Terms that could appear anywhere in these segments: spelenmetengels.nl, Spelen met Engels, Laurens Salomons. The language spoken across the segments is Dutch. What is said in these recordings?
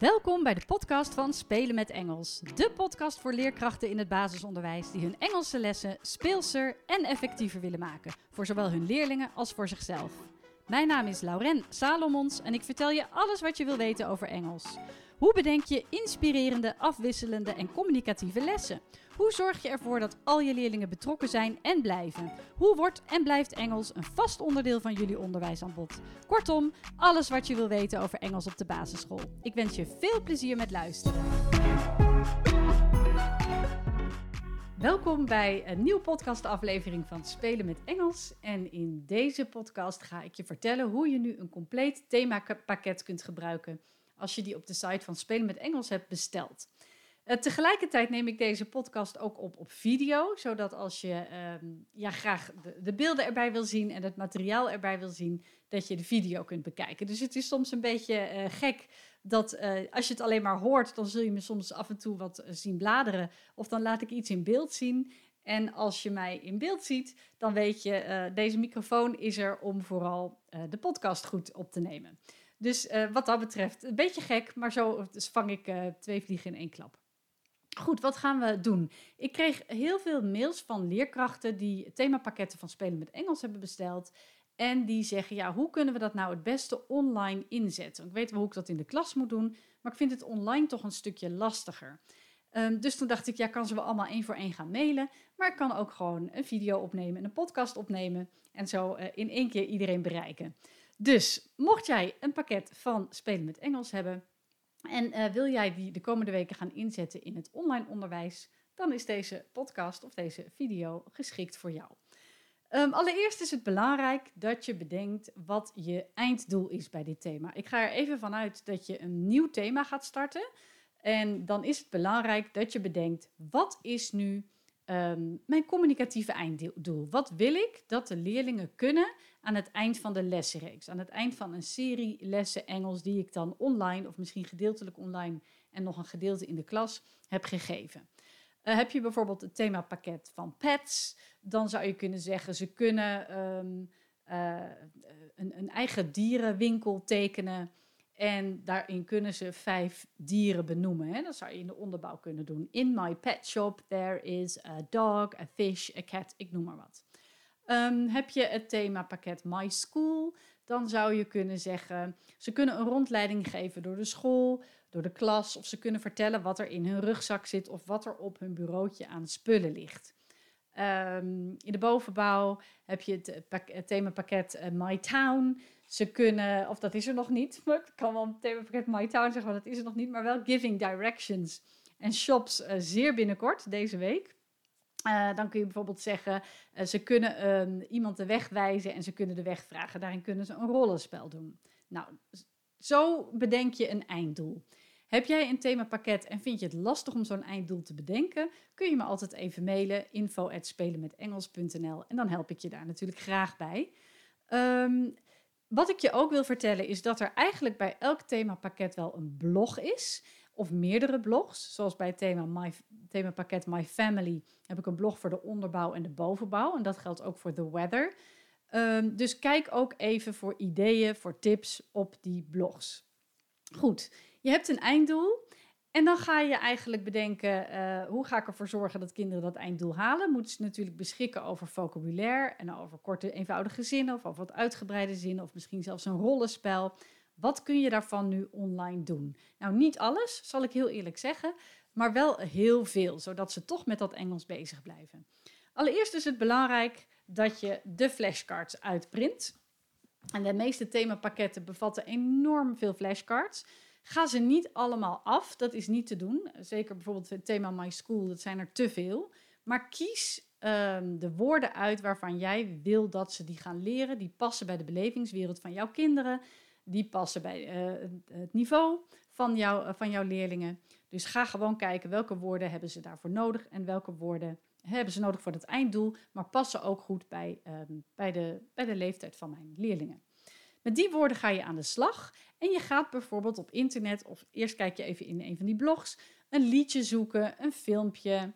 Welkom bij de podcast van Spelen met Engels. De podcast voor leerkrachten in het basisonderwijs die hun Engelse lessen speelser en effectiever willen maken. Voor zowel hun leerlingen als voor zichzelf. Mijn naam is Laurens Salomons en ik vertel je alles wat je wil weten over Engels. Hoe bedenk je inspirerende, afwisselende en communicatieve lessen? Hoe zorg je ervoor dat al je leerlingen betrokken zijn en blijven? Hoe wordt en blijft Engels een vast onderdeel van jullie onderwijsaanbod? Kortom, alles wat je wil weten over Engels op de basisschool. Ik wens je veel plezier met luisteren. Welkom bij een nieuwe podcastaflevering van Spelen met Engels. En in deze podcast ga ik je vertellen hoe je nu een compleet themapakket kunt gebruiken als je die op de site van Spelen met Engels hebt besteld. Tegelijkertijd neem ik deze podcast ook op video, zodat als je graag de beelden erbij wil zien en het materiaal erbij wil zien, dat je de video kunt bekijken. Dus het is soms een beetje gek dat als je het alleen maar hoort, dan zul je me soms af en toe wat zien bladeren of dan laat ik iets in beeld zien. En als je mij in beeld ziet, dan weet je, deze microfoon is er om vooral de podcast goed op te nemen. Dus wat dat betreft, een beetje gek, maar zo vang ik twee vliegen in één klap. Goed, wat gaan we doen? Ik kreeg heel veel mails van leerkrachten die themapakketten van Spelen met Engels hebben besteld. En die zeggen, ja, hoe kunnen we dat nou het beste online inzetten? Ik weet wel hoe ik dat in de klas moet doen, maar ik vind het online toch een stukje lastiger. Dus toen dacht ik, ja, kan ze wel allemaal één voor één gaan mailen. Maar ik kan ook gewoon een video opnemen en een podcast opnemen. En zo in één keer iedereen bereiken. Dus, mocht jij een pakket van Spelen met Engels hebben en wil jij die de komende weken gaan inzetten in het online onderwijs, dan is deze podcast of deze video geschikt voor jou. Allereerst is het belangrijk dat je bedenkt wat je einddoel is bij dit thema. Ik ga er even vanuit dat je een nieuw thema gaat starten en dan is het belangrijk dat je bedenkt wat is nu mijn communicatieve einddoel. Wat wil ik dat de leerlingen kunnen aan het eind van de lessenreeks? Aan het eind van een serie lessen Engels die ik dan online of misschien gedeeltelijk online en nog een gedeelte in de klas heb gegeven. Heb je bijvoorbeeld het themapakket van pets, dan zou je kunnen zeggen ze kunnen een eigen dierenwinkel tekenen en daarin kunnen ze 5 dieren benoemen. Hè? Dat zou je in de onderbouw kunnen doen. In my pet shop there is a dog, a fish, a cat, ik noem maar wat. Heb je het themapakket My School, dan zou je kunnen zeggen, ze kunnen een rondleiding geven door de school, door de klas, of ze kunnen vertellen wat er in hun rugzak zit of wat er op hun bureautje aan spullen ligt. In de bovenbouw heb je het themapakket My Town. Ze kunnen, of dat is er nog niet, maar ik kan wel een themapakket My Town zeggen, maar dat is er nog niet, maar wel Giving Directions en Shops zeer binnenkort, deze week. Dan kun je bijvoorbeeld zeggen, ze kunnen iemand de weg wijzen en ze kunnen de weg vragen. Daarin kunnen ze een rollenspel doen. Nou, zo bedenk je een einddoel. Heb jij een themapakket en vind je het lastig om zo'n einddoel te bedenken, kun je me altijd even mailen, info@spelenmetengels.nl en dan help ik je daar natuurlijk graag bij. Wat ik je ook wil vertellen is dat er eigenlijk bij elk themapakket wel een blog is, of meerdere blogs, zoals bij het themapakket My Family heb ik een blog voor de onderbouw en de bovenbouw. En dat geldt ook voor The Weather. Dus kijk ook even voor ideeën, voor tips op die blogs. Goed, je hebt een einddoel en dan ga je eigenlijk bedenken, hoe ga ik ervoor zorgen dat kinderen dat einddoel halen? Moeten ze natuurlijk beschikken over vocabulaire en over korte eenvoudige zinnen of over wat uitgebreide zinnen of misschien zelfs een rollenspel. Wat kun je daarvan nu online doen? Nou, niet alles, zal ik heel eerlijk zeggen, maar wel heel veel, zodat ze toch met dat Engels bezig blijven. Allereerst is het belangrijk dat je de flashcards uitprint. En de meeste themapakketten bevatten enorm veel flashcards. Ga ze niet allemaal af, dat is niet te doen. Zeker bijvoorbeeld het thema My School, dat zijn er te veel. Maar kies de woorden uit waarvan jij wil dat ze die gaan leren. Die passen bij de belevingswereld van jouw kinderen. Die passen bij het niveau van jouw leerlingen. Dus ga gewoon kijken welke woorden hebben ze daarvoor nodig en welke woorden hebben ze nodig voor dat einddoel, maar passen ook goed bij de leeftijd van mijn leerlingen. Met die woorden ga je aan de slag en je gaat bijvoorbeeld op internet, of eerst kijk je even in een van die blogs, een liedje zoeken, een filmpje,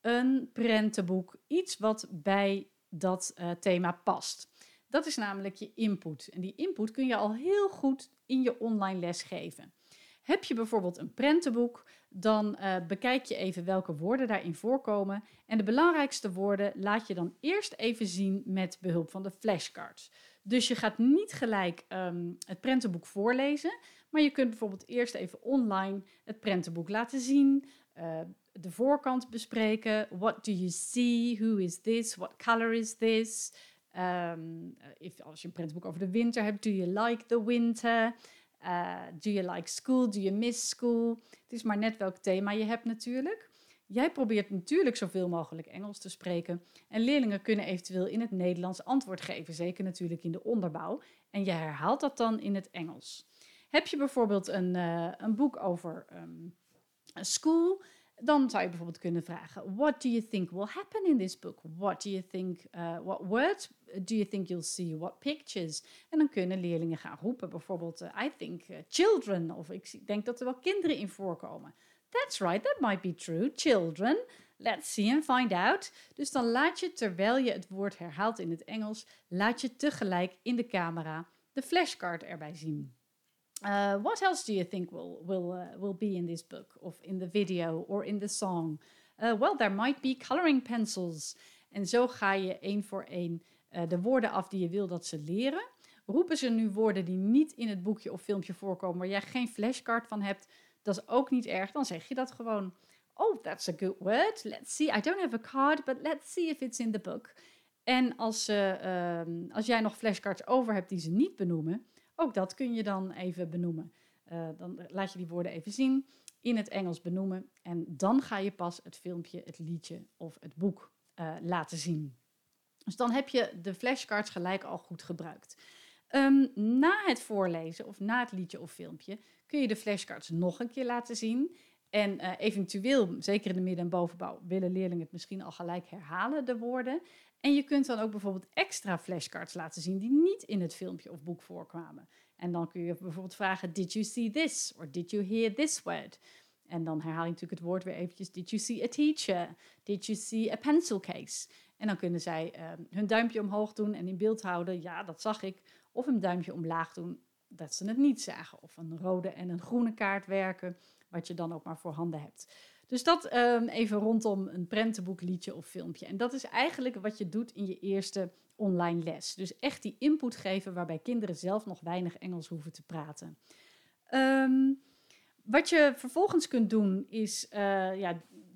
een prentenboek, iets wat bij dat thema past. Dat is namelijk je input. En die input kun je al heel goed in je online les geven. Heb je bijvoorbeeld een prentenboek, dan bekijk je even welke woorden daarin voorkomen. En de belangrijkste woorden laat je dan eerst even zien met behulp van de flashcards. Dus je gaat niet gelijk het prentenboek voorlezen, maar je kunt bijvoorbeeld eerst even online het prentenboek laten zien, de voorkant bespreken. What do you see? Who is this? What color is this? Als je een prentenboek over de winter hebt, do you like the winter? Do you like school? Do you miss school? Het is maar net welk thema je hebt natuurlijk. Jij probeert natuurlijk zoveel mogelijk Engels te spreken. En leerlingen kunnen eventueel in het Nederlands antwoord geven. Zeker natuurlijk in de onderbouw. En je herhaalt dat dan in het Engels. Heb je bijvoorbeeld een boek over school? Dan zou je bijvoorbeeld kunnen vragen: What do you think will happen in this book? What do you think? What words do you think you'll see? What pictures? En dan kunnen leerlingen gaan roepen, bijvoorbeeld: I think children. Of ik denk dat er wel kinderen in voorkomen. That's right, that might be true. Children. Let's see and find out. Dus dan laat je, terwijl je het woord herhaalt in het Engels, laat je tegelijk in de camera de flashcard erbij zien. What else do you think will be in this book, of in the video, or in the song? Well, there might be coloring pencils. En zo ga je één voor één de woorden af die je wil dat ze leren. Roepen ze nu woorden die niet in het boekje of filmpje voorkomen, waar jij geen flashcard van hebt, dat is ook niet erg, dan zeg je dat gewoon. Oh, that's a good word. Let's see. I don't have a card, but let's see if it's in the book. En als jij nog flashcards over hebt die ze niet benoemen, ook dat kun je dan even benoemen. Dan laat je die woorden even zien, in het Engels benoemen. En dan ga je pas het filmpje, het liedje of het boek laten zien. Dus dan heb je de flashcards gelijk al goed gebruikt. Na het voorlezen of na het liedje of filmpje kun je de flashcards nog een keer laten zien. En eventueel, zeker in de midden- en bovenbouw, willen leerlingen het misschien al gelijk herhalen, de woorden. En je kunt dan ook bijvoorbeeld extra flashcards laten zien die niet in het filmpje of boek voorkwamen. En dan kun je bijvoorbeeld vragen, did you see this? Or did you hear this word? En dan herhaal je natuurlijk het woord weer eventjes, did you see a teacher? Did you see a pencil case? En dan kunnen zij hun duimpje omhoog doen en in beeld houden, ja, dat zag ik. Of een duimpje omlaag doen, dat ze het niet zagen. Of een rode en een groene kaart werken, wat je dan ook maar voorhanden hebt. Dus dat even rondom een prentenboek, liedje of filmpje. En dat is eigenlijk wat je doet in je eerste online les. Dus echt die input geven waarbij kinderen zelf nog weinig Engels hoeven te praten. Wat je vervolgens kunt doen is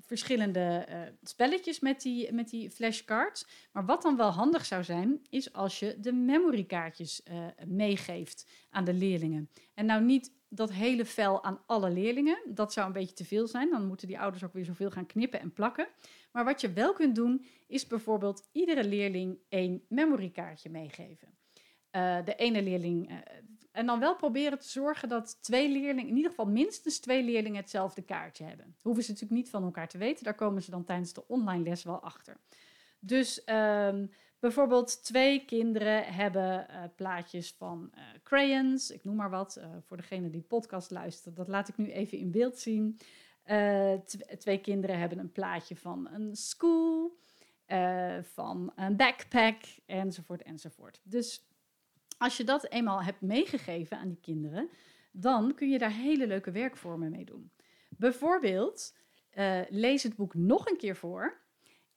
verschillende spelletjes met die flashcards. Maar wat dan wel handig zou zijn, is als je de memorykaartjes meegeeft aan de leerlingen. En nou niet dat hele vel aan alle leerlingen. Dat zou een beetje te veel zijn. Dan moeten die ouders ook weer zoveel gaan knippen en plakken. Maar wat je wel kunt doen, is bijvoorbeeld iedere leerling één memorykaartje meegeven. De ene leerling... En dan wel proberen te zorgen dat minstens twee leerlingen hetzelfde kaartje hebben. Hoeven ze natuurlijk niet van elkaar te weten. Daar komen ze dan tijdens de online les wel achter. Dus bijvoorbeeld 2 kinderen hebben plaatjes van crayons. Ik noem maar wat. Voor degene die podcast luistert. Dat laat ik nu even in beeld zien. 2 kinderen hebben een plaatje van een school. Van een backpack. Enzovoort, enzovoort. Dus... Als je dat eenmaal hebt meegegeven aan die kinderen, dan kun je daar hele leuke werkvormen mee doen. Bijvoorbeeld, lees het boek nog een keer voor.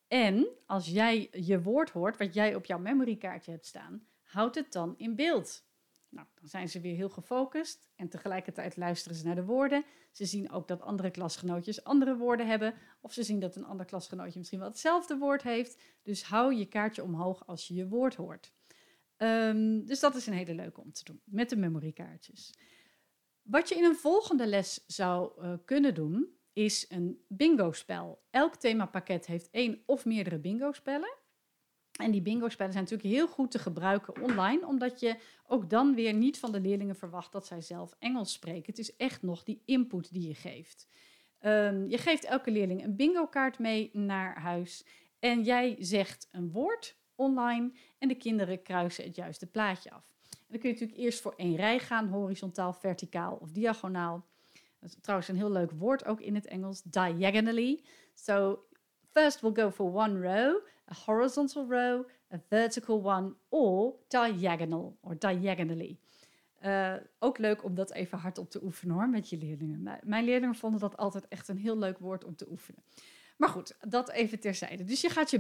En als jij je woord hoort, wat jij op jouw memorykaartje hebt staan, houd het dan in beeld. Nou, dan zijn ze weer heel gefocust en tegelijkertijd luisteren ze naar de woorden. Ze zien ook dat andere klasgenootjes andere woorden hebben. Of ze zien dat een ander klasgenootje misschien wel hetzelfde woord heeft. Dus hou je kaartje omhoog als je je woord hoort. Dus dat is een hele leuke om te doen, met de memorykaartjes. Wat je in een volgende les zou kunnen doen, is een bingo-spel. Elk themapakket heeft 1 of meerdere bingo-spellen. En die bingo-spellen zijn natuurlijk heel goed te gebruiken online, omdat je ook dan weer niet van de leerlingen verwacht dat zij zelf Engels spreken. Het is echt nog die input die je geeft. Je geeft elke leerling een bingo-kaart mee naar huis en jij zegt een woord online en de kinderen kruisen het juiste plaatje af. En dan kun je natuurlijk eerst voor 1 rij gaan, horizontaal, verticaal of diagonaal. Dat is trouwens een heel leuk woord ook in het Engels, diagonally. So first we'll go for 1 row, a horizontal row, a vertical one or diagonal or diagonally. Ook leuk om dat even hardop te oefenen hoor, met je leerlingen. Mijn leerlingen vonden dat altijd echt een heel leuk woord om te oefenen. Maar goed, dat even terzijde. Dus je gaat je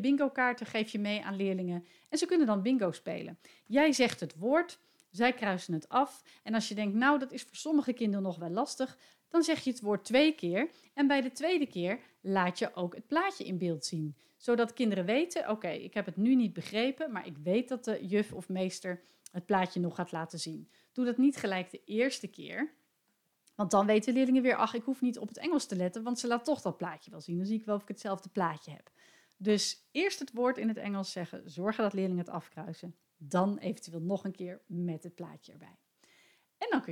bingo-kaarten geef je mee aan leerlingen. En ze kunnen dan bingo spelen. Jij zegt het woord, zij kruisen het af. En als je denkt, nou, dat is voor sommige kinderen nog wel lastig, dan zeg je het woord 2 keer. En bij de 2e keer laat je ook het plaatje in beeld zien. Zodat kinderen weten, oké, ik heb het nu niet begrepen, maar ik weet dat de juf of meester het plaatje nog gaat laten zien. Doe dat niet gelijk de 1e keer. Want dan weten leerlingen weer, ach, ik hoef niet op het Engels te letten, want ze laat toch dat plaatje wel zien. Dan zie ik wel of ik hetzelfde plaatje heb. Dus eerst het woord in het Engels zeggen, zorgen dat leerlingen het afkruisen. Dan eventueel nog een keer met het plaatje erbij. En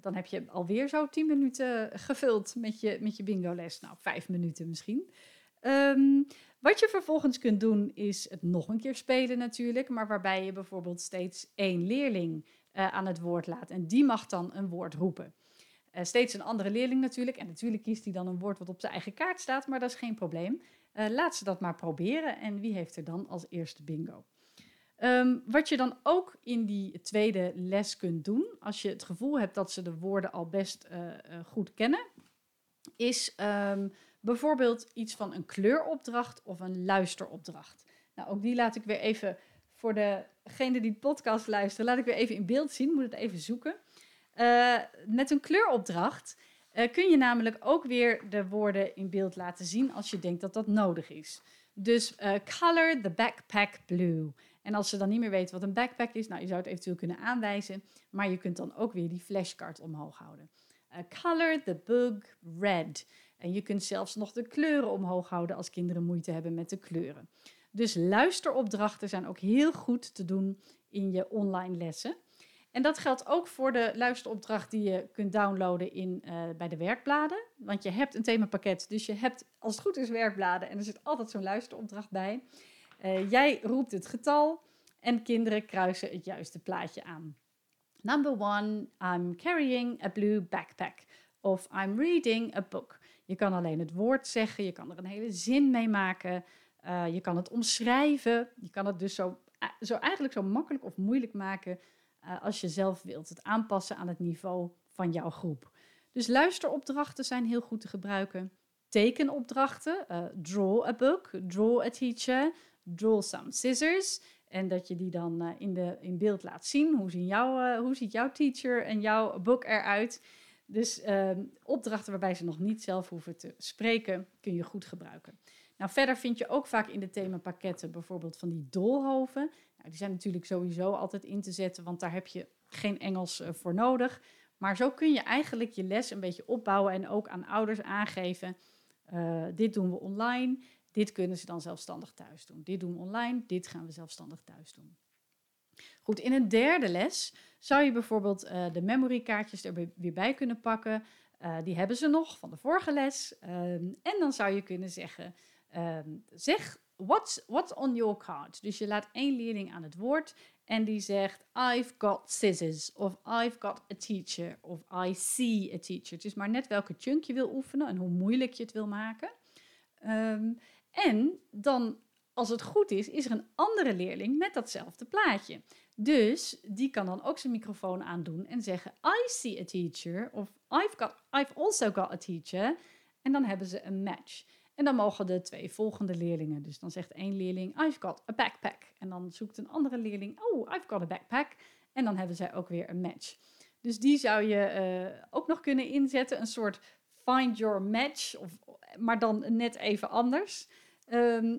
dan heb je alweer zo 10 minuten gevuld met je bingoles. Nou, 5 minuten misschien. Wat je vervolgens kunt doen is het nog een keer spelen natuurlijk, maar waarbij je bijvoorbeeld steeds 1 leerling aan het woord laat. En die mag dan een woord roepen. Steeds een andere leerling natuurlijk. En natuurlijk kiest hij dan een woord wat op zijn eigen kaart staat, maar dat is geen probleem. Laat ze dat maar proberen en wie heeft er dan als eerste bingo? Wat je dan ook in die 2e les kunt doen, als je het gevoel hebt dat ze de woorden al best goed kennen, is bijvoorbeeld iets van een kleuropdracht of een luisteropdracht. Nou, ook die laat ik weer even, voor degene die de podcast luisteren, laat ik weer even in beeld zien, moet het even zoeken. Met een kleuropdracht kun je namelijk ook weer de woorden in beeld laten zien als je denkt dat dat nodig is. Dus color the backpack blue. En als ze dan niet meer weten wat een backpack is, nou, je zou het eventueel kunnen aanwijzen, maar je kunt dan ook weer die flashcard omhoog houden. Color the book red. En je kunt zelfs nog de kleuren omhoog houden als kinderen moeite hebben met de kleuren. Dus luisteropdrachten zijn ook heel goed te doen in je online lessen. En dat geldt ook voor de luisteropdracht die je kunt downloaden bij de werkbladen. Want je hebt een themapakket, dus je hebt als het goed is werkbladen en er zit altijd zo'n luisteropdracht bij. Jij roept het getal en kinderen kruisen het juiste plaatje aan. Number 1, I'm carrying a blue backpack. Of I'm reading a book. Je kan alleen het woord zeggen, je kan er een hele zin mee maken. Je kan het omschrijven. Je kan het dus zo makkelijk of moeilijk maken als je zelf wilt. Het aanpassen aan het niveau van jouw groep. Dus luisteropdrachten zijn heel goed te gebruiken. Tekenopdrachten, draw a book, draw a teacher, draw some scissors. En dat je die dan in beeld laat zien. Hoe ziet jouw teacher en jouw book eruit? Dus opdrachten waarbij ze nog niet zelf hoeven te spreken, kun je goed gebruiken. Nou, verder vind je ook vaak in de themapakketten bijvoorbeeld van die doolhoven. Nou, die zijn natuurlijk sowieso altijd in te zetten, want daar heb je geen Engels voor nodig. Maar zo kun je eigenlijk je les een beetje opbouwen en ook aan ouders aangeven. Dit doen we online, dit kunnen ze dan zelfstandig thuis doen. Dit doen we online, dit gaan we zelfstandig thuis doen. Goed, in een 3e les zou je bijvoorbeeld de memorykaartjes er weer bij kunnen pakken. Die hebben ze nog van de vorige les. En dan zou je kunnen zeggen, what's on your card? Dus je laat 1 leerling aan het woord en die zegt, I've got scissors of I've got a teacher of I see a teacher. Het is maar net welke chunk je wil oefenen en hoe moeilijk je het wil maken. En dan, als het goed is er een andere leerling met datzelfde plaatje. Dus die kan dan ook zijn microfoon aandoen en zeggen, I see a teacher of I've also got a teacher. En dan hebben ze een match. En dan mogen de 2 volgende leerlingen. Dus dan zegt 1 leerling, I've got a backpack. En dan zoekt een andere leerling, oh, I've got a backpack. En dan hebben zij ook weer een match. Dus die zou je ook nog kunnen inzetten. Een soort find your match, maar dan net even anders.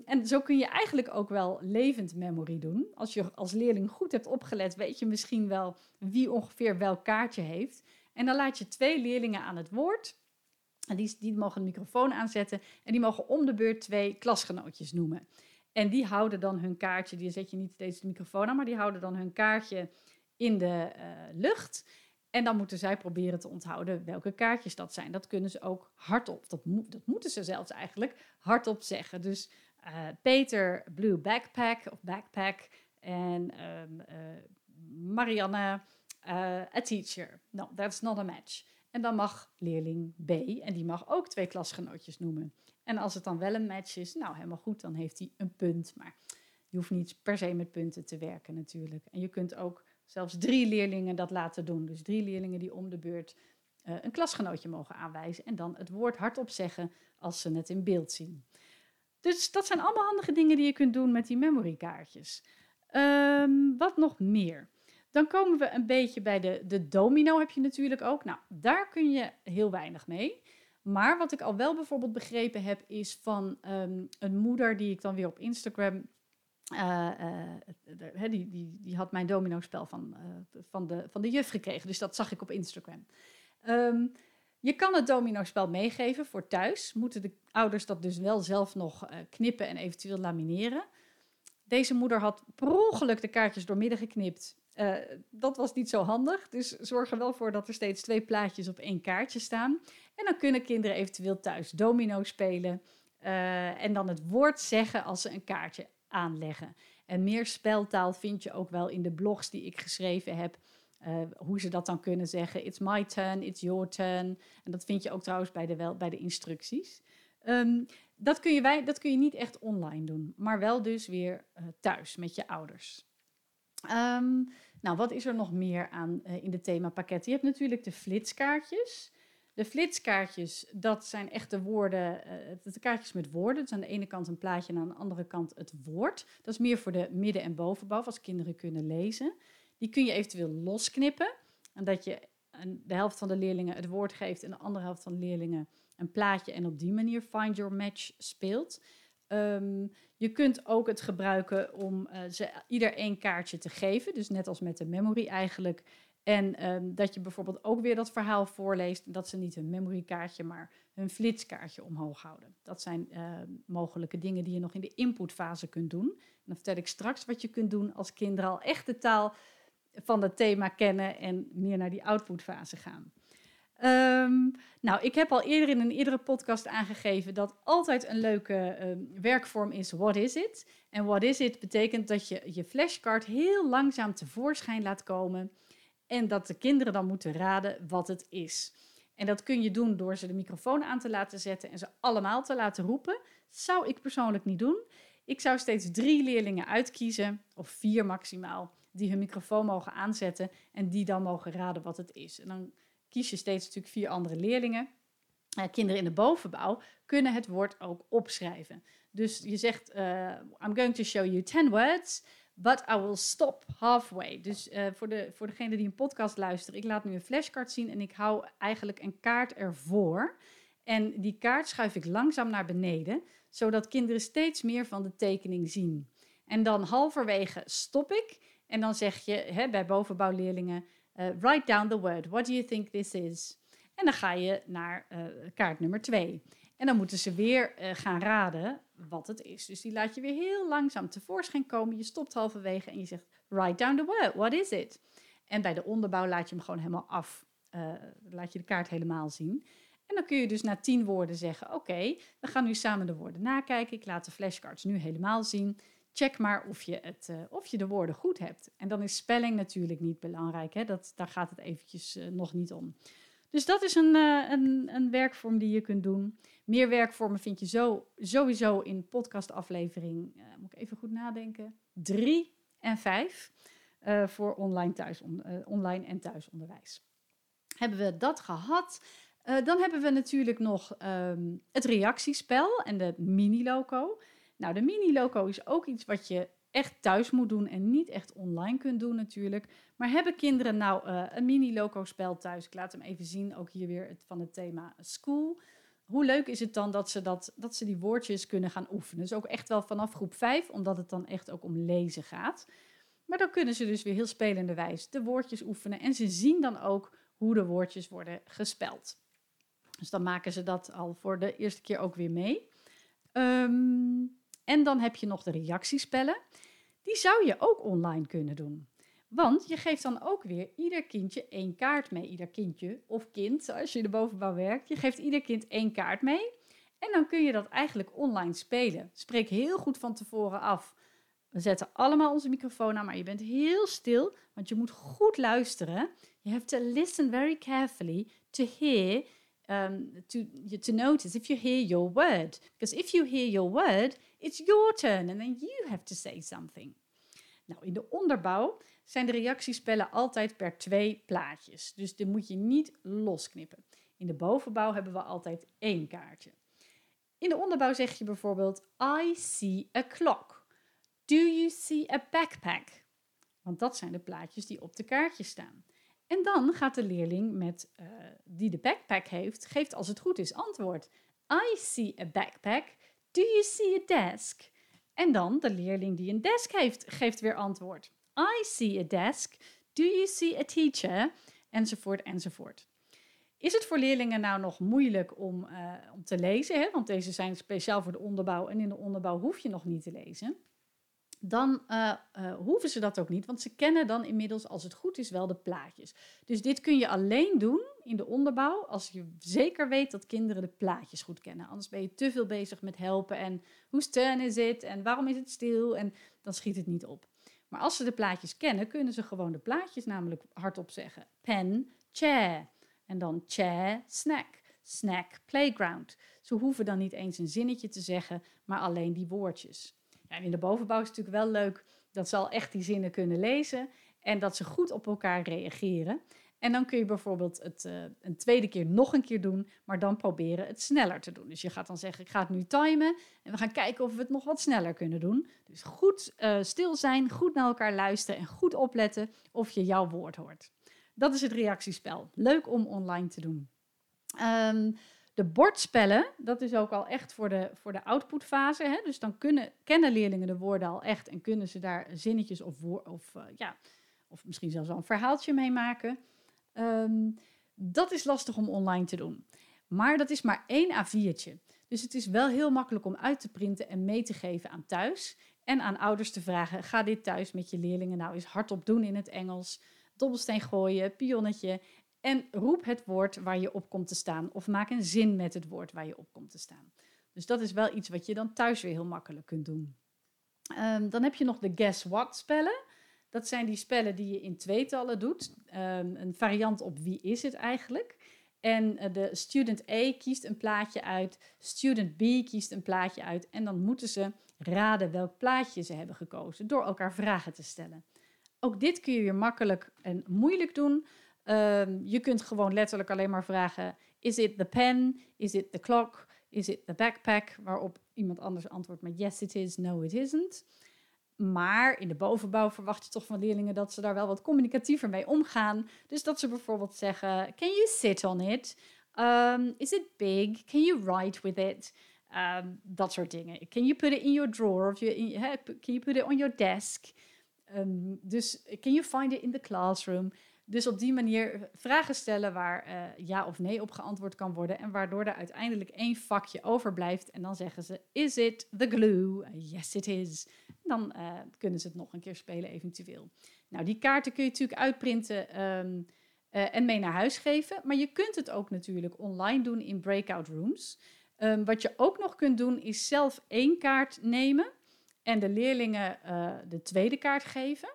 En zo kun je eigenlijk ook wel levend memory doen. Als je als leerling goed hebt opgelet, weet je misschien wel wie ongeveer welk kaartje heeft. En dan laat je 2 leerlingen aan het woord. En die mogen een microfoon aanzetten. En die mogen om de beurt 2 klasgenootjes noemen. En die houden dan hun kaartje. Die zet je niet steeds de microfoon aan, maar die houden dan hun kaartje in de lucht. En dan moeten zij proberen te onthouden welke kaartjes dat zijn. Dat kunnen ze ook hardop. Dat moeten ze zelfs eigenlijk hardop zeggen. Dus Peter, blue backpack of backpack. En Marianne, a teacher. No, that's not a match. En dan mag leerling B, en die mag ook 2 klasgenootjes noemen. En als het dan wel een match is, nou helemaal goed, dan heeft hij een punt. Maar je hoeft niet per se met punten te werken natuurlijk. En je kunt ook zelfs 3 leerlingen dat laten doen. Dus 3 leerlingen die om de beurt een klasgenootje mogen aanwijzen en dan het woord hardop zeggen als ze het in beeld zien. Dus dat zijn allemaal handige dingen die je kunt doen met die memorykaartjes. Wat nog meer? Dan komen we een beetje bij de domino heb je natuurlijk ook. Nou, daar kun je heel weinig mee. Maar wat ik al wel bijvoorbeeld begrepen heb is van een moeder die ik dan weer op Instagram... Die had mijn domino-spel van de juf gekregen. Dus dat zag ik op Instagram. Je kan het domino-spel meegeven voor thuis. Moeten de ouders dat dus wel zelf nog knippen en eventueel lamineren. Deze moeder had per ongeluk de kaartjes doormidden geknipt. Dat was niet zo handig. Dus zorg er wel voor dat er steeds 2 plaatjes op 1 kaartje staan. En dan kunnen kinderen eventueel thuis domino spelen. En dan het woord zeggen als ze een kaartje aanleggen. En meer speltaal vind je ook wel in de blogs die ik geschreven heb. Hoe ze dat dan kunnen zeggen. It's my turn, it's your turn. En dat vind je ook trouwens bij de instructies. Dat kun je niet echt online doen. Maar wel dus weer thuis met je ouders. Nou, wat is er nog meer aan in de themapakketten? Je hebt natuurlijk de flitskaartjes. De flitskaartjes, dat zijn echt de woorden, de kaartjes met woorden. Dus aan de ene kant een plaatje en aan de andere kant het woord. Dat is meer voor de midden- en bovenbouw, als kinderen kunnen lezen. Die kun je eventueel losknippen. En dat je de helft van de leerlingen het woord geeft en de andere helft van de leerlingen een plaatje. En op die manier Find Your Match speelt. Je kunt ook het gebruiken om ieder 1 kaartje te geven. Dus net als met de memory eigenlijk. En dat je bijvoorbeeld ook weer dat verhaal voorleest, dat ze niet hun memorykaartje, maar hun flitskaartje omhoog houden. Dat zijn mogelijke dingen die je nog in de inputfase kunt doen. En dan vertel ik straks wat je kunt doen als kinderen al echt de taal van het thema kennen en meer naar die outputfase gaan. Nou, ik heb al eerder in een eerdere podcast aangegeven dat altijd een leuke werkvorm is What is it? En What is it betekent dat je je flashcard heel langzaam tevoorschijn laat komen. En dat de kinderen dan moeten raden wat het is. En dat kun je doen door ze de microfoon aan te laten zetten en ze allemaal te laten roepen. Dat zou ik persoonlijk niet doen. Ik zou steeds 3 leerlingen uitkiezen, of 4 maximaal, die hun microfoon mogen aanzetten en die dan mogen raden wat het is. En dan kies je steeds natuurlijk 4 andere leerlingen. Kinderen in de bovenbouw kunnen het woord ook opschrijven. Dus je zegt, I'm going to show you 10 words... But I will stop halfway. Dus voor degene die een podcast luistert, ik laat nu een flashcard zien en ik hou eigenlijk een kaart ervoor. En die kaart schuif ik langzaam naar beneden, zodat kinderen steeds meer van de tekening zien. En dan halverwege stop ik en dan zeg je bij bovenbouwleerlingen, write down the word, what do you think this is? En dan ga je naar kaart nummer 2. En dan moeten ze weer gaan raden wat het is. Dus die laat je weer heel langzaam tevoorschijn komen. Je stopt halverwege en je zegt, write down the word, what is it? En bij de onderbouw laat je hem gewoon helemaal af. Laat je de kaart helemaal zien. En dan kun je dus na 10 woorden zeggen, oké, we gaan nu samen de woorden nakijken. Ik laat de flashcards nu helemaal zien. Check maar of je de woorden goed hebt. En dan is spelling natuurlijk niet belangrijk. Hè? Daar gaat het eventjes nog niet om. Dus dat is een werkvorm die je kunt doen. Meer werkvormen vind je sowieso in podcastaflevering, moet ik even goed nadenken, 3 en 5 voor online en thuisonderwijs. Hebben we dat gehad? Dan hebben we natuurlijk nog het reactiespel en de mini-loco. Nou, de mini-loco is ook iets wat je echt thuis moet doen en niet echt online kunt doen natuurlijk. Maar hebben kinderen nou een mini-loco-spel thuis? Ik laat hem even zien, ook hier weer van het thema school. Hoe leuk is het dan dat ze die woordjes kunnen gaan oefenen? Dus ook echt wel vanaf groep 5, omdat het dan echt ook om lezen gaat. Maar dan kunnen ze dus weer heel spelenderwijs de woordjes oefenen. En ze zien dan ook hoe de woordjes worden gespeld. Dus dan maken ze dat al voor de eerste keer ook weer mee. En dan heb je nog de reactiespellen. Die zou je ook online kunnen doen. Want je geeft dan ook weer ieder kindje 1 kaart mee. Ieder kindje of kind, als je in de bovenbouw werkt. Je geeft ieder kind 1 kaart mee. En dan kun je dat eigenlijk online spelen. Spreek heel goed van tevoren af. We zetten allemaal onze microfoon aan, maar je bent heel stil. Want je moet goed luisteren. You have to listen very carefully to hear, to notice if you hear your word. Because if you hear your word, it's your turn. And then you have to say something. Nou, in de onderbouw zijn de reactiespellen altijd per 2 plaatjes. Dus die moet je niet losknippen. In de bovenbouw hebben we altijd 1 kaartje. In de onderbouw zeg je bijvoorbeeld I see a clock. Do you see a backpack? Want dat zijn de plaatjes die op de kaartjes staan. En dan gaat de leerling die de backpack heeft, geeft als het goed is antwoord. I see a backpack. Do you see a desk? En dan de leerling die een desk heeft, geeft weer antwoord. I see a desk. Do you see a teacher? Enzovoort, enzovoort. Is het voor leerlingen nou nog moeilijk om te lezen? Hè? Want deze zijn speciaal voor de onderbouw en in de onderbouw hoef je nog niet te lezen. Dan hoeven ze dat ook niet, want ze kennen dan inmiddels als het goed is wel de plaatjes. Dus dit kun je alleen doen in de onderbouw als je zeker weet dat kinderen de plaatjes goed kennen. Anders ben je te veel bezig met helpen en whose turn is it en waarom is het stil en dan schiet het niet op. Maar als ze de plaatjes kennen, kunnen ze gewoon de plaatjes namelijk hardop zeggen. Pen, chair en dan chair, snack, snack, playground. Ze hoeven dan niet eens een zinnetje te zeggen, maar alleen die woordjes. En in de bovenbouw is het natuurlijk wel leuk dat ze al echt die zinnen kunnen lezen en dat ze goed op elkaar reageren. En dan kun je bijvoorbeeld het een tweede keer nog een keer doen, maar dan proberen het sneller te doen. Dus je gaat dan zeggen, ik ga het nu timen en we gaan kijken of we het nog wat sneller kunnen doen. Dus goed stil zijn, goed naar elkaar luisteren en goed opletten of je jouw woord hoort. Dat is het reactiespel. Leuk om online te doen. De bordspellen, dat is ook al echt voor de outputfase. Hè? Dus dan kennen leerlingen de woorden al echt en kunnen ze daar zinnetjes of misschien zelfs al een verhaaltje mee maken. Dat is lastig om online te doen. Maar dat is maar 1 A4'tje. Dus het is wel heel makkelijk om uit te printen en mee te geven aan thuis. En aan ouders te vragen, ga dit thuis met je leerlingen nou eens hardop doen in het Engels. Dobbelsteen gooien, pionnetje. En roep het woord waar je op komt te staan. Of maak een zin met het woord waar je op komt te staan. Dus dat is wel iets wat je dan thuis weer heel makkelijk kunt doen. Dan heb je nog de guess what spellen. Dat zijn die spellen die je in tweetallen doet. Een variant op wie is het eigenlijk. En de student A kiest een plaatje uit. Student B kiest een plaatje uit. En dan moeten ze raden welk plaatje ze hebben gekozen. Door elkaar vragen te stellen. Ook dit kun je weer makkelijk en moeilijk doen. Je kunt gewoon letterlijk alleen maar vragen, is it the pen, is it the clock, is it the backpack? Waarop iemand anders antwoordt met yes it is, no it isn't. Maar in de bovenbouw verwacht je toch van leerlingen dat ze daar wel wat communicatiever mee omgaan. Dus dat ze bijvoorbeeld zeggen, can you sit on it? Is it big? Can you write with it? Dat soort dingen. Can you put it in your drawer? Of can you put it on your desk? Dus can you find it in the classroom? Dus op die manier vragen stellen waar ja of nee op geantwoord kan worden. En waardoor er uiteindelijk 1 vakje overblijft. En dan zeggen ze, is it the glue? Yes, it is. Dan kunnen ze het nog een keer spelen eventueel. Nou, die kaarten kun je natuurlijk uitprinten en mee naar huis geven. Maar je kunt het ook natuurlijk online doen in breakout rooms. Wat je ook nog kunt doen is zelf 1 kaart nemen. En de leerlingen de tweede kaart geven.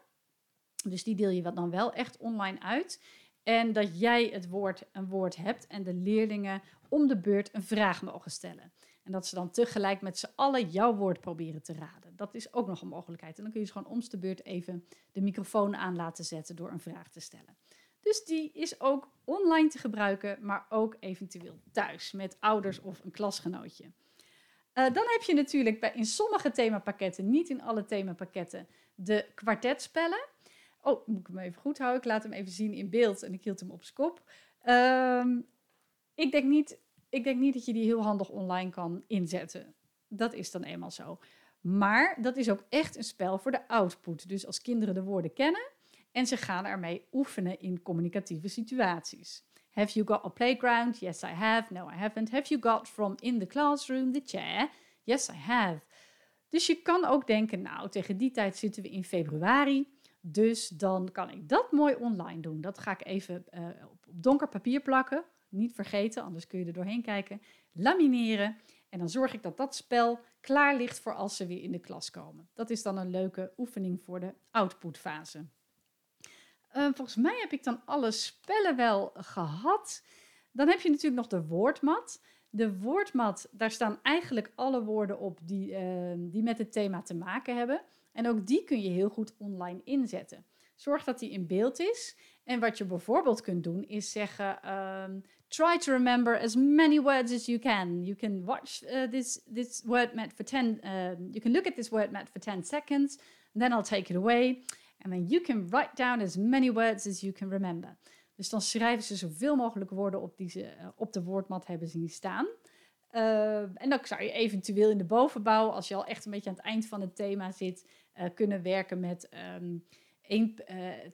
Dus die deel je dan wel echt online uit. En dat jij een woord hebt en de leerlingen om de beurt een vraag mogen stellen. En dat ze dan tegelijk met z'n allen jouw woord proberen te raden. Dat is ook nog een mogelijkheid. En dan kun je ze gewoon om de beurt even de microfoon aan laten zetten door een vraag te stellen. Dus die is ook online te gebruiken, maar ook eventueel thuis met ouders of een klasgenootje. Dan heb je natuurlijk in sommige themapakketten, niet in alle themapakketten, de kwartetspellen. Oh, moet ik hem even goed houden. Ik laat hem even zien in beeld en ik hield hem op zijn kop. Ik denk niet dat je die heel handig online kan inzetten. Dat is dan eenmaal zo. Maar dat is ook echt een spel voor de output. Dus als kinderen de woorden kennen en ze gaan ermee oefenen in communicatieve situaties. Have you got a playground? Yes, I have. No, I haven't. Have you got from in the classroom the chair? Yes, I have. Dus je kan ook denken, nou, tegen die tijd zitten we in februari. Dus dan kan ik dat mooi online doen. Dat ga ik even op donker papier plakken. Niet vergeten, anders kun je er doorheen kijken. Lamineren. En dan zorg ik dat dat spel klaar ligt voor als ze weer in de klas komen. Dat is dan een leuke oefening voor de outputfase. Volgens mij heb ik dan alle spellen wel gehad. Dan heb je natuurlijk nog de woordmat. De woordmat, daar staan eigenlijk alle woorden op die met het thema te maken hebben. En ook die kun je heel goed online inzetten. Zorg dat die in beeld is. En wat je bijvoorbeeld kunt doen is zeggen... try to remember as many words as you can. You can watch this word mat for 10... you can look at this word mat for 10 seconds. And then I'll take it away. And then you can write down as many words as you can remember. Dus dan schrijven ze zoveel mogelijk woorden op die ze op de woordmat hebben zien staan. En dan zou je eventueel in de bovenbouw, als je al echt een beetje aan het eind van het thema zit, kunnen werken met...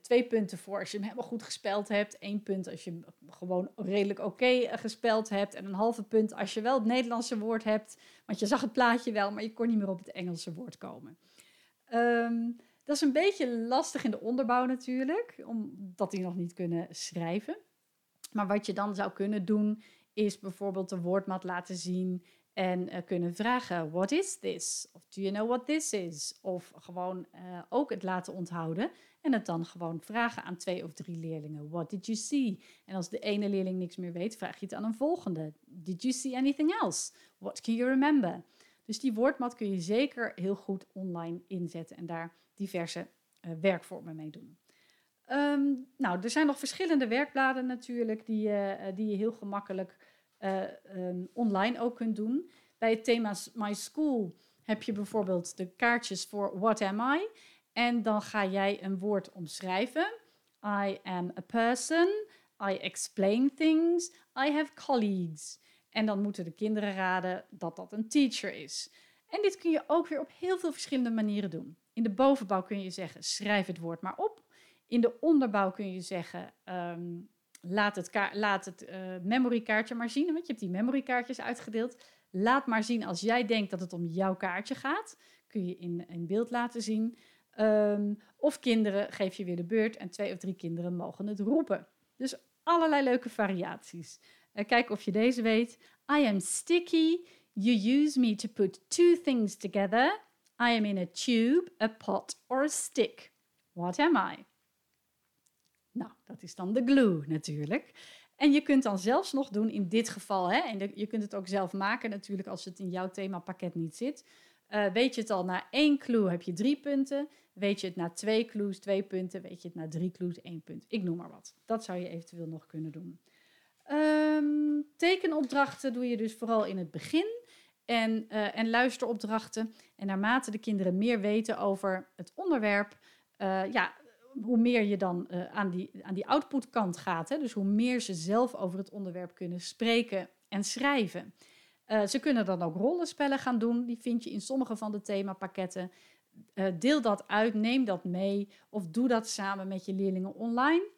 2 punten voor als je hem helemaal goed gespeld hebt. 1 punt als je hem gewoon redelijk oké gespeld hebt. En een halve punt als je wel het Nederlandse woord hebt. Want je zag het plaatje wel, maar je kon niet meer op het Engelse woord komen. Dat is een beetje lastig in de onderbouw natuurlijk. Omdat die nog niet kunnen schrijven. Maar wat je dan zou kunnen doen, is bijvoorbeeld de woordmat laten zien. En kunnen vragen, what is this? Of do you know what this is? Of gewoon ook het laten onthouden. En het dan gewoon vragen aan 2 of 3 leerlingen. What did you see? En als de ene leerling niks meer weet, vraag je het aan een volgende. Did you see anything else? What can you remember? Dus die woordmat kun je zeker heel goed online inzetten. En daar diverse werkvormen mee doen. Er zijn nog verschillende werkbladen natuurlijk die je heel gemakkelijk... online ook kunt doen. Bij het thema My School heb je bijvoorbeeld de kaartjes voor What Am I? En dan ga jij een woord omschrijven. I am a person. I explain things. I have colleagues. En dan moeten de kinderen raden dat dat een teacher is. En dit kun je ook weer op heel veel verschillende manieren doen. In de bovenbouw kun je zeggen, schrijf het woord maar op. In de onderbouw kun je zeggen... Laat het memorykaartje maar zien, want je hebt die memorykaartjes uitgedeeld. Laat maar zien als jij denkt dat het om jouw kaartje gaat. Kun je in beeld laten zien. Of kinderen geef je weer de beurt en 2 of 3 kinderen mogen het roepen. Dus allerlei leuke variaties. Kijk of je deze weet. I am sticky. You use me to put 2 things together. I am in a tube, a pot or a stick. What am I? Nou, dat is dan de glue natuurlijk. En je kunt dan zelfs nog doen in dit geval, en je kunt het ook zelf maken natuurlijk als het in jouw themapakket niet zit. Weet je het al na 1 clue heb je 3 punten. Weet je het na 2 clues 2 punten. Weet je het na 3 clues 1 punt. Ik noem maar wat. Dat zou je eventueel nog kunnen doen. Tekenopdrachten doe je dus vooral in het begin. En luisteropdrachten. En naarmate de kinderen meer weten over het onderwerp... hoe meer je dan aan die outputkant gaat. Dus hoe meer ze zelf over het onderwerp kunnen spreken en schrijven. Ze kunnen dan ook rollenspellen gaan doen. Die vind je in sommige van de themapakketten. Deel dat uit, neem dat mee. Of doe dat samen met je leerlingen online.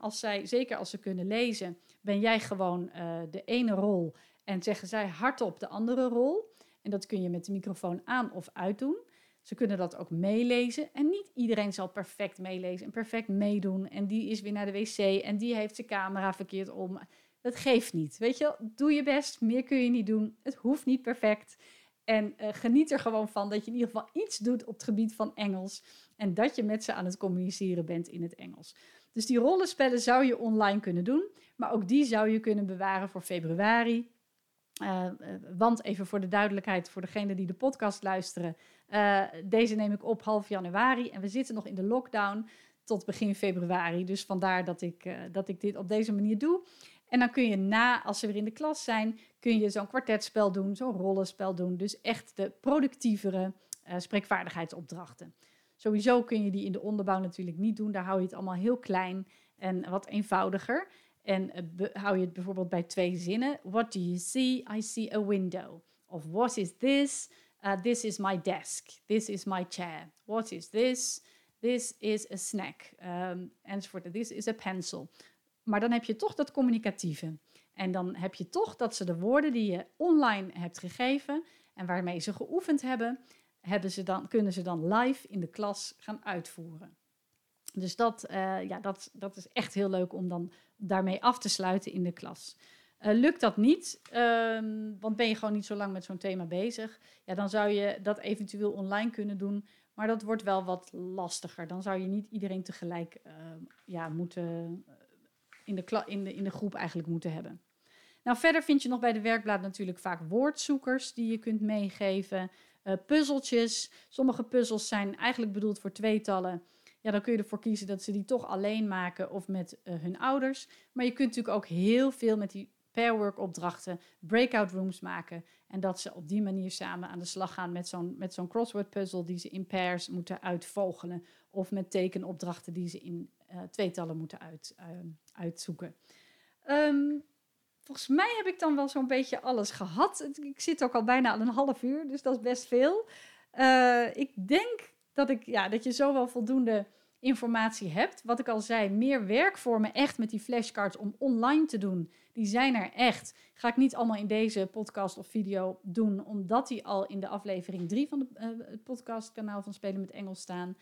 Zeker als ze kunnen lezen, ben jij gewoon de ene rol. En zeggen zij hardop de andere rol. En dat kun je met de microfoon aan of uit doen. Ze kunnen dat ook meelezen en niet iedereen zal perfect meelezen en perfect meedoen. En die is weer naar de wc en die heeft zijn camera verkeerd om. Dat geeft niet, weet je wel. Doe je best, meer kun je niet doen. Het hoeft niet perfect. En geniet er gewoon van dat je in ieder geval iets doet op het gebied van Engels. En dat je met ze aan het communiceren bent in het Engels. Dus die rollenspellen zou je online kunnen doen. Maar ook die zou je kunnen bewaren voor februari. Want even voor de duidelijkheid, voor degenen die de podcast luisteren... Deze neem ik op half januari en we zitten nog in de lockdown tot begin februari. Dus vandaar dat ik dit op deze manier doe. En dan kun je als ze weer in de klas zijn, kun je zo'n kwartetspel doen, zo'n rollenspel doen. Dus echt de productievere spreekvaardigheidsopdrachten. Sowieso kun je die in de onderbouw natuurlijk niet doen. Daar hou je het allemaal heel klein en wat eenvoudiger. En hou je het bijvoorbeeld bij 2 zinnen. What do you see? I see a window. Of what is this? This is my desk. This is my chair. What is this? This is a snack. Enzovoort. This is a pencil. Maar dan heb je toch dat communicatieve. En dan heb je toch dat ze de woorden die je online hebt gegeven... en waarmee ze geoefend hebben... kunnen ze dan live in de klas gaan uitvoeren. Dus dat is echt heel leuk om dan daarmee af te sluiten in de klas. Lukt dat niet, want ben je gewoon niet zo lang met zo'n thema bezig... ja, dan zou je dat eventueel online kunnen doen, maar dat wordt wel wat lastiger. Dan zou je niet iedereen tegelijk moeten in de groep eigenlijk moeten hebben. Nou, verder vind je nog bij de werkblad natuurlijk vaak woordzoekers die je kunt meegeven... puzzeltjes. Sommige puzzels zijn eigenlijk bedoeld voor tweetallen. Ja, dan kun je ervoor kiezen dat ze die toch alleen maken of met hun ouders. Maar je kunt natuurlijk ook heel veel met die pairwork opdrachten, breakout rooms maken. En dat ze op die manier samen aan de slag gaan met zo'n crossword puzzle die ze in pairs moeten uitvogelen. Of met tekenopdrachten die ze in tweetallen moeten uitzoeken. Volgens mij heb ik dan wel zo'n beetje alles gehad. Ik zit ook al bijna aan een half uur, dus dat is best veel. Ik denk dat je zo wel voldoende informatie hebt. Wat ik al zei, meer werkvormen echt met die flashcards om online te doen. Die zijn er echt. Ga ik niet allemaal in deze podcast of video doen, omdat die al in de aflevering 3 van het podcastkanaal van Spelen met Engels staan.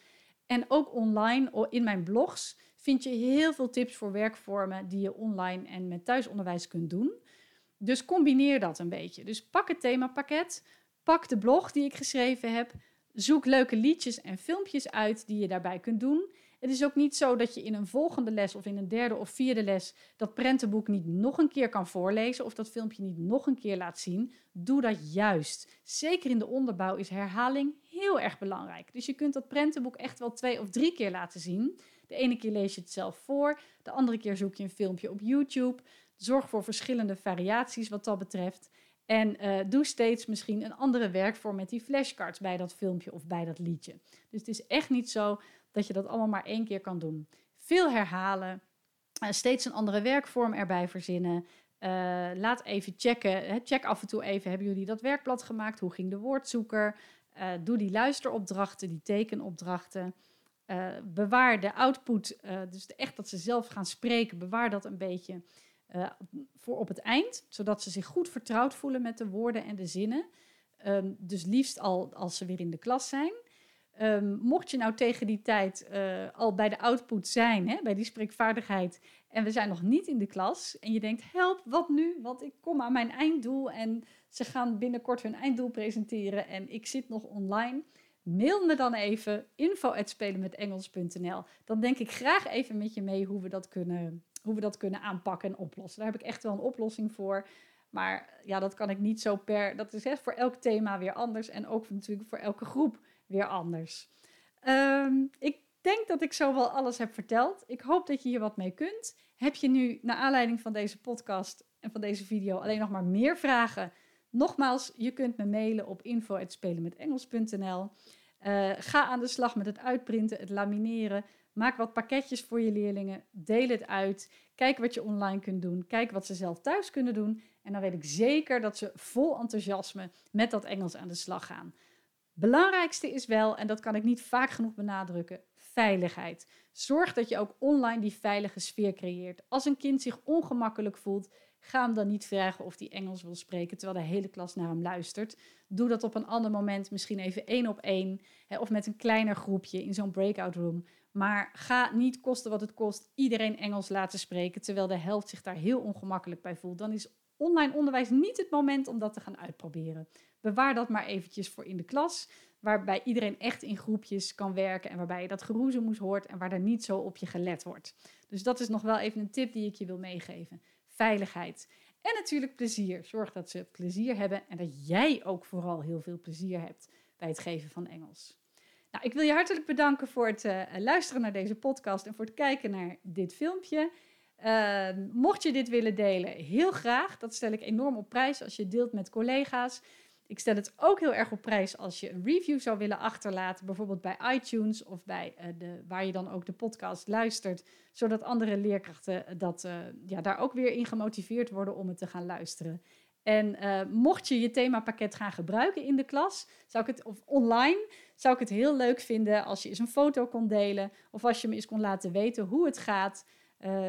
En ook online in mijn blogs vind je heel veel tips voor werkvormen die je online en met thuisonderwijs kunt doen. Dus combineer dat een beetje. Dus pak het themapakket, pak de blog die ik geschreven heb, zoek leuke liedjes en filmpjes uit die je daarbij kunt doen. Het is ook niet zo dat je in een volgende les of in een derde of vierde les dat prentenboek niet nog een keer kan voorlezen of dat filmpje niet nog een keer laat zien. Doe dat juist. Zeker in de onderbouw is herhaling heel erg belangrijk. Dus je kunt dat prentenboek echt wel 2 of 3 keer laten zien. De ene keer lees je het zelf voor, de andere keer zoek je een filmpje op YouTube. Zorg voor verschillende variaties wat dat betreft. En doe steeds misschien een andere werkvorm met die flashcards bij dat filmpje of bij dat liedje. Dus het is echt niet zo dat je dat allemaal maar 1 keer kan doen. Veel herhalen, steeds een andere werkvorm erbij verzinnen. Laat even checken, check af en toe even, hebben jullie dat werkblad gemaakt? Hoe ging de woordzoeker? Doe die luisteropdrachten, die tekenopdrachten. Bewaar de output, dus echt dat ze zelf gaan spreken, bewaar dat een beetje voor op het eind, zodat ze zich goed vertrouwd voelen met de woorden en de zinnen. Dus liefst al als ze weer in de klas zijn. Mocht je nou tegen die tijd al bij de output zijn, bij die spreekvaardigheid, en we zijn nog niet in de klas, en je denkt, help, wat nu? Want ik kom aan mijn einddoel en ze gaan binnenkort hun einddoel presenteren en ik zit nog online. Mail me dan even info@spelenmetengels.nl. Dan denk ik graag even met je mee hoe we dat kunnen aanpakken en oplossen. Daar heb ik echt wel een oplossing voor. Maar ja, dat kan ik niet zo dat is echt voor elk thema weer anders en ook natuurlijk voor elke groep weer anders. Ik denk dat ik zo wel alles heb verteld. Ik hoop dat je hier wat mee kunt. Heb je nu, naar aanleiding van deze podcast en van deze video, alleen nog maar meer vragen? Nogmaals, je kunt me mailen op info@spelenmetengels.nl. Ga aan de slag met het uitprinten, het lamineren. Maak wat pakketjes voor je leerlingen. Deel het uit. Kijk wat je online kunt doen. Kijk wat ze zelf thuis kunnen doen. En dan weet ik zeker dat ze vol enthousiasme met dat Engels aan de slag gaan. Belangrijkste is wel, en dat kan ik niet vaak genoeg benadrukken, veiligheid. Zorg dat je ook online die veilige sfeer creëert. Als een kind zich ongemakkelijk voelt, ga hem dan niet vragen of hij Engels wil spreken terwijl de hele klas naar hem luistert. Doe dat op een ander moment, misschien even 1 op 1 of met een kleiner groepje in zo'n breakout room. Maar ga niet, koste wat het kost, iedereen Engels laten spreken terwijl de helft zich daar heel ongemakkelijk bij voelt. Dan is online onderwijs niet het moment om dat te gaan uitproberen. Bewaar dat maar eventjes voor in de klas, waarbij iedereen echt in groepjes kan werken en waarbij je dat geroezemoes hoort en waar er niet zo op je gelet wordt. Dus dat is nog wel even een tip die ik je wil meegeven. Veiligheid. En natuurlijk plezier. Zorg dat ze plezier hebben en dat jij ook vooral heel veel plezier hebt bij het geven van Engels. Nou, ik wil je hartelijk bedanken voor het luisteren naar deze podcast en voor het kijken naar dit filmpje. Mocht je dit willen delen, heel graag. Dat stel ik enorm op prijs als je deelt met collega's. Ik stel het ook heel erg op prijs als je een review zou willen achterlaten, bijvoorbeeld bij iTunes of bij waar je dan ook de podcast luistert, zodat andere leerkrachten daar ook weer in gemotiveerd worden om het te gaan luisteren. En mocht je themapakket gaan gebruiken in de klas, of online, zou ik het heel leuk vinden als je eens een foto kon delen of als je me eens kon laten weten hoe het gaat,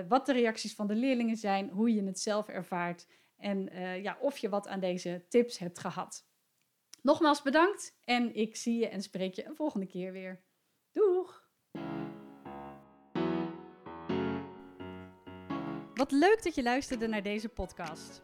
wat de reacties van de leerlingen zijn, hoe je het zelf ervaart. En of je wat aan deze tips hebt gehad. Nogmaals bedankt en ik zie je en spreek je een volgende keer weer. Doeg! Wat leuk dat je luisterde naar deze podcast.